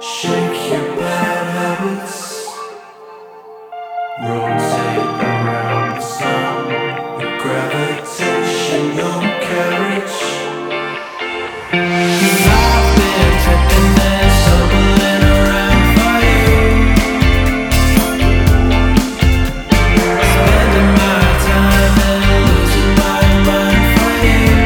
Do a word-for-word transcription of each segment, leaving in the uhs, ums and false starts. Shake your bad habits, rotate around the sun, the gravitational carriage. Cause I've been tripping and stumbling around for you, spending my time and losing my mind for you.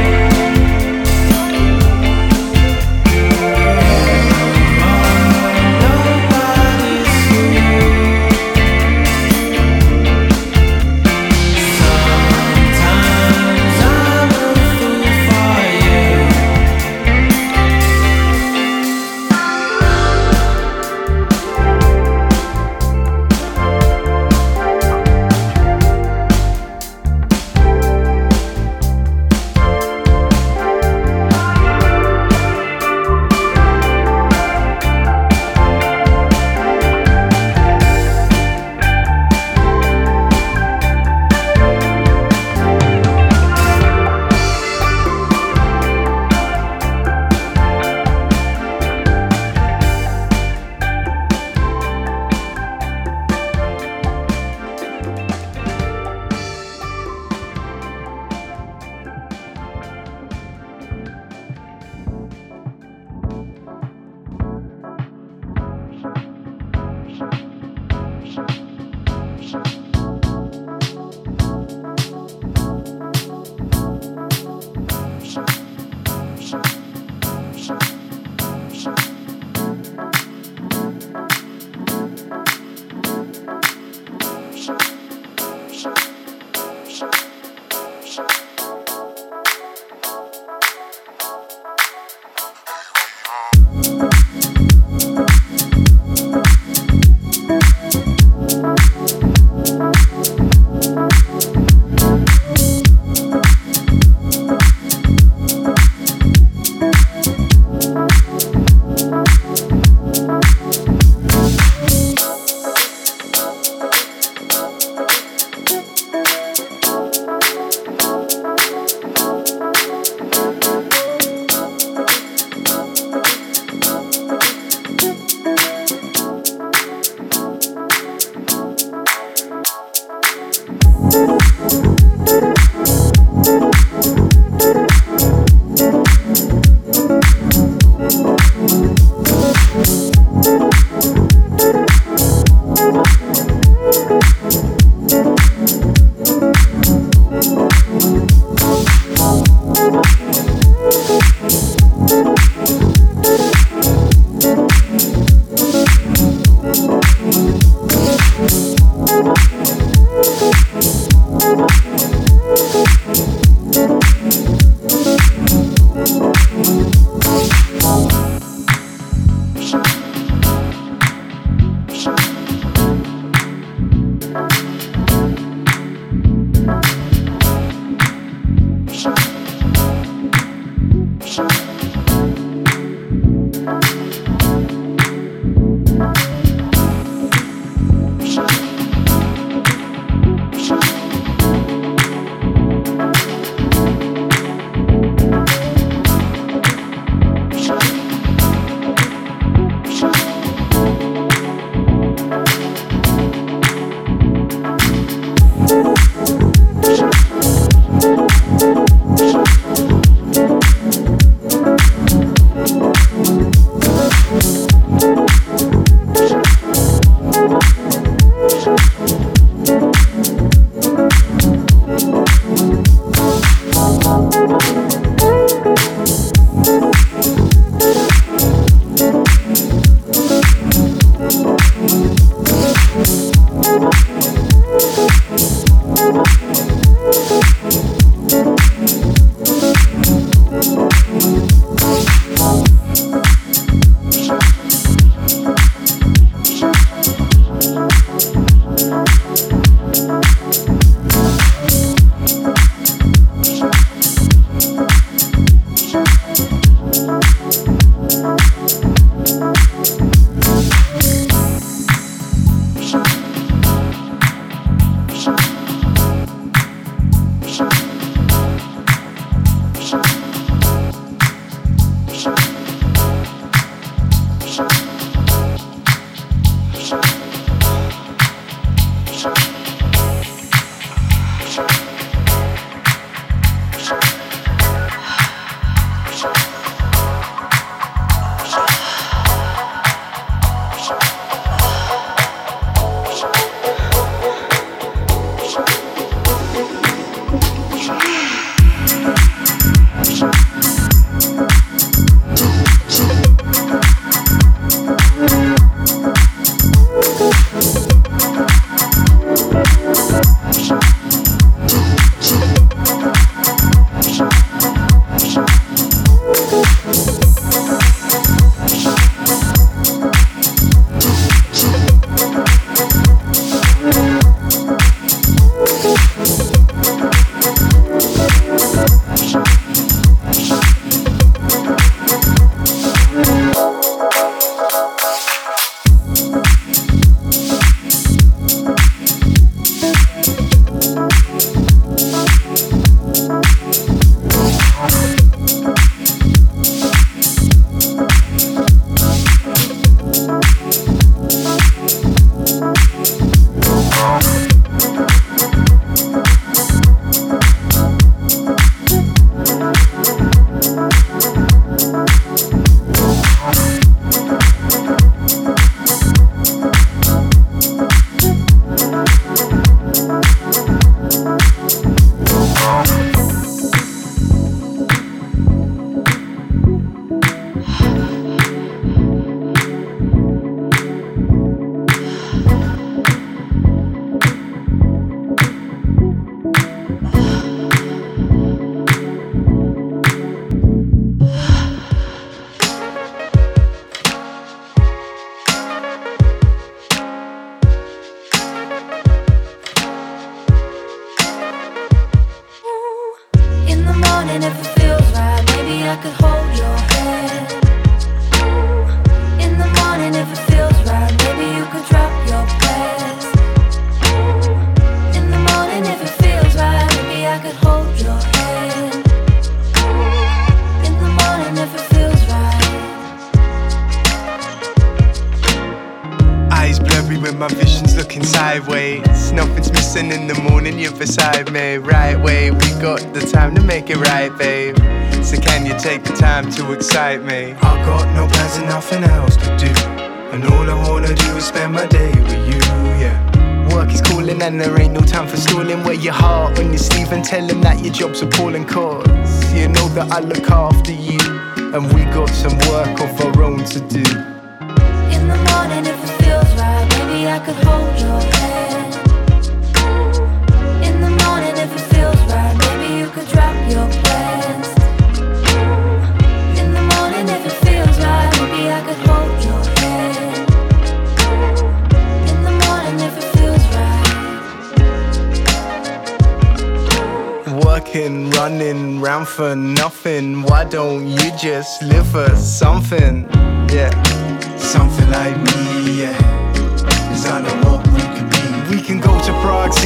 As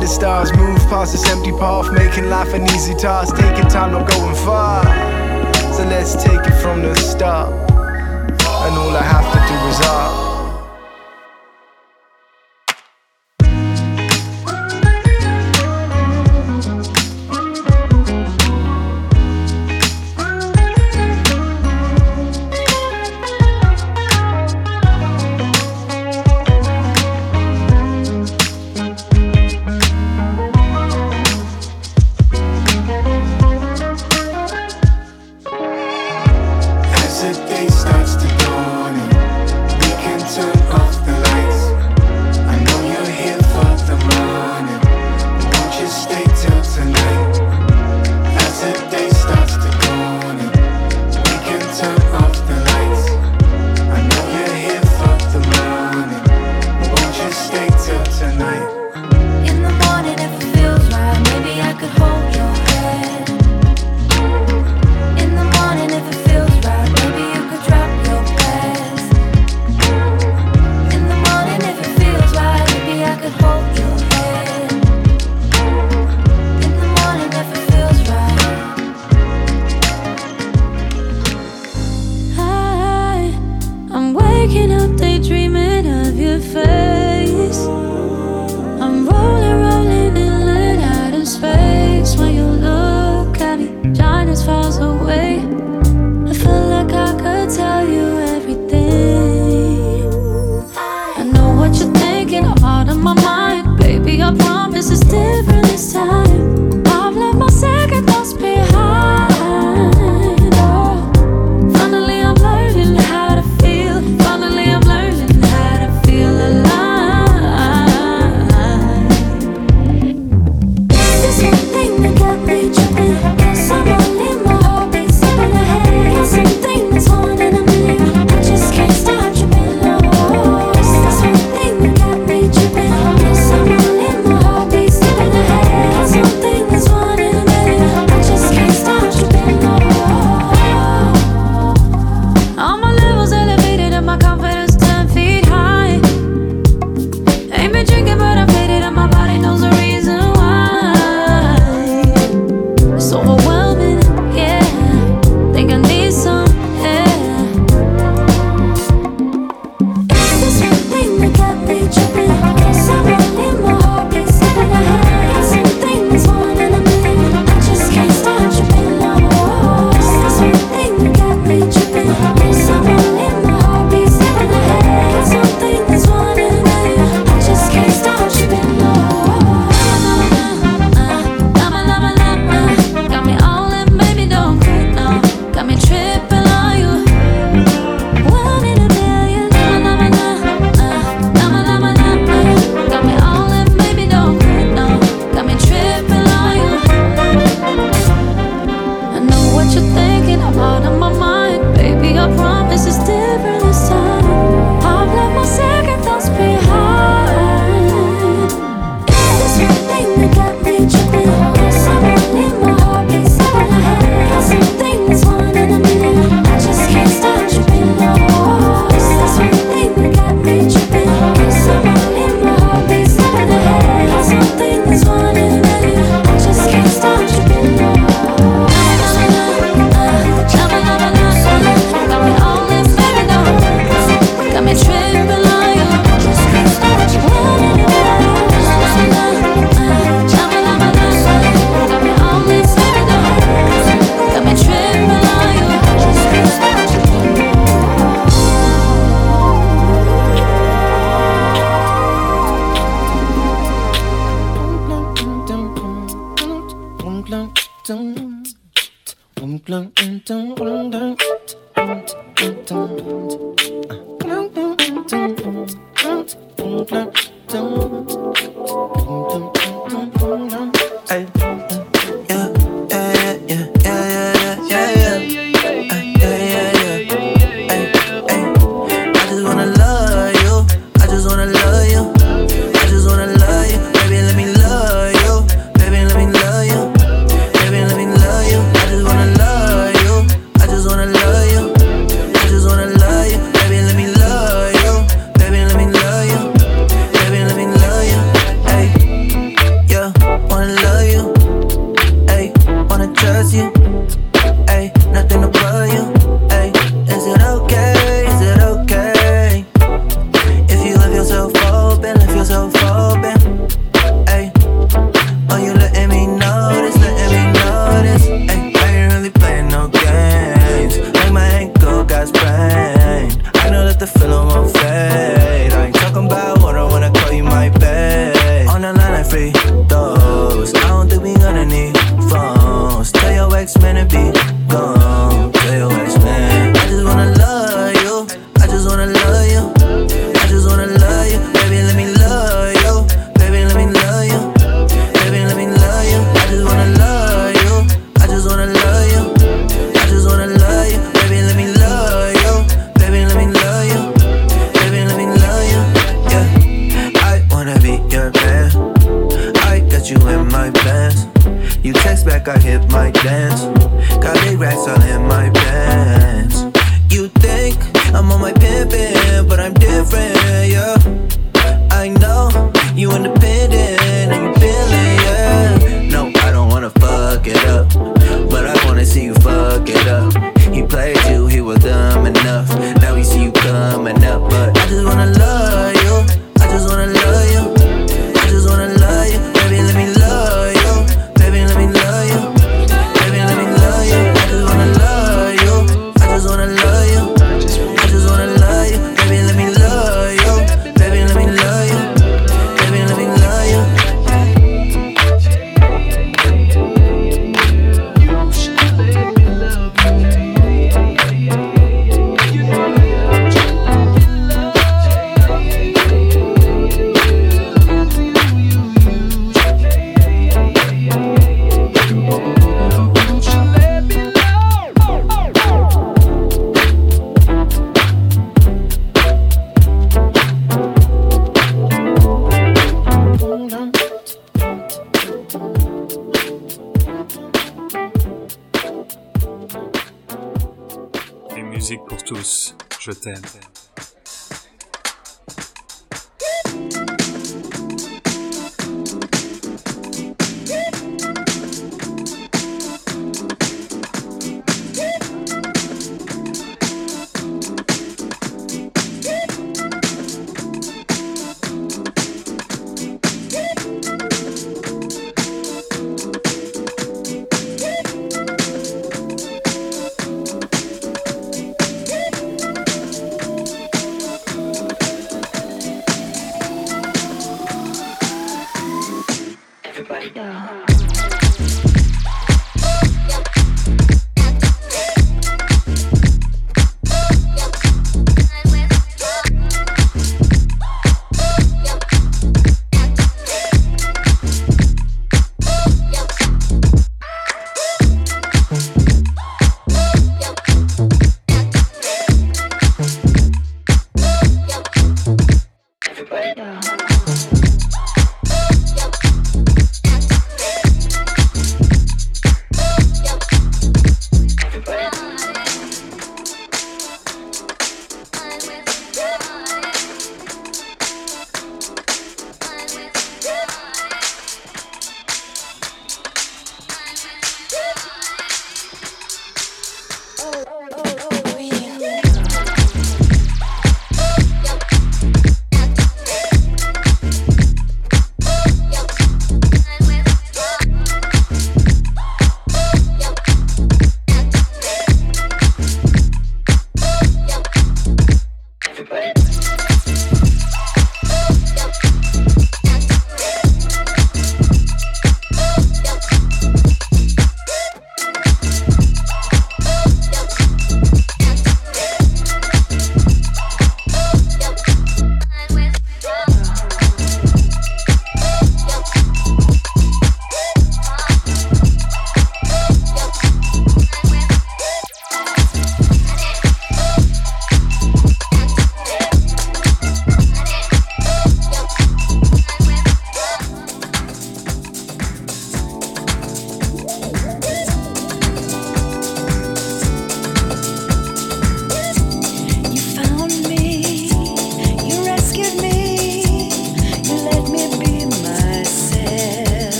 the day starts to dawn, and we can been drinking, but I'm faded and my body knows the reason why. It's overwhelming, yeah. Think I need some help. Is this the thing that got me tripping? Is I really my heart been slipping? I heard it's the thing that's one in a million. I just can't stop tripping, no. Is this the thing that got me tripping? Is I really my heart been slipping? I heard it's the thing that's one. Je t'aime. everybody.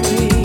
Free.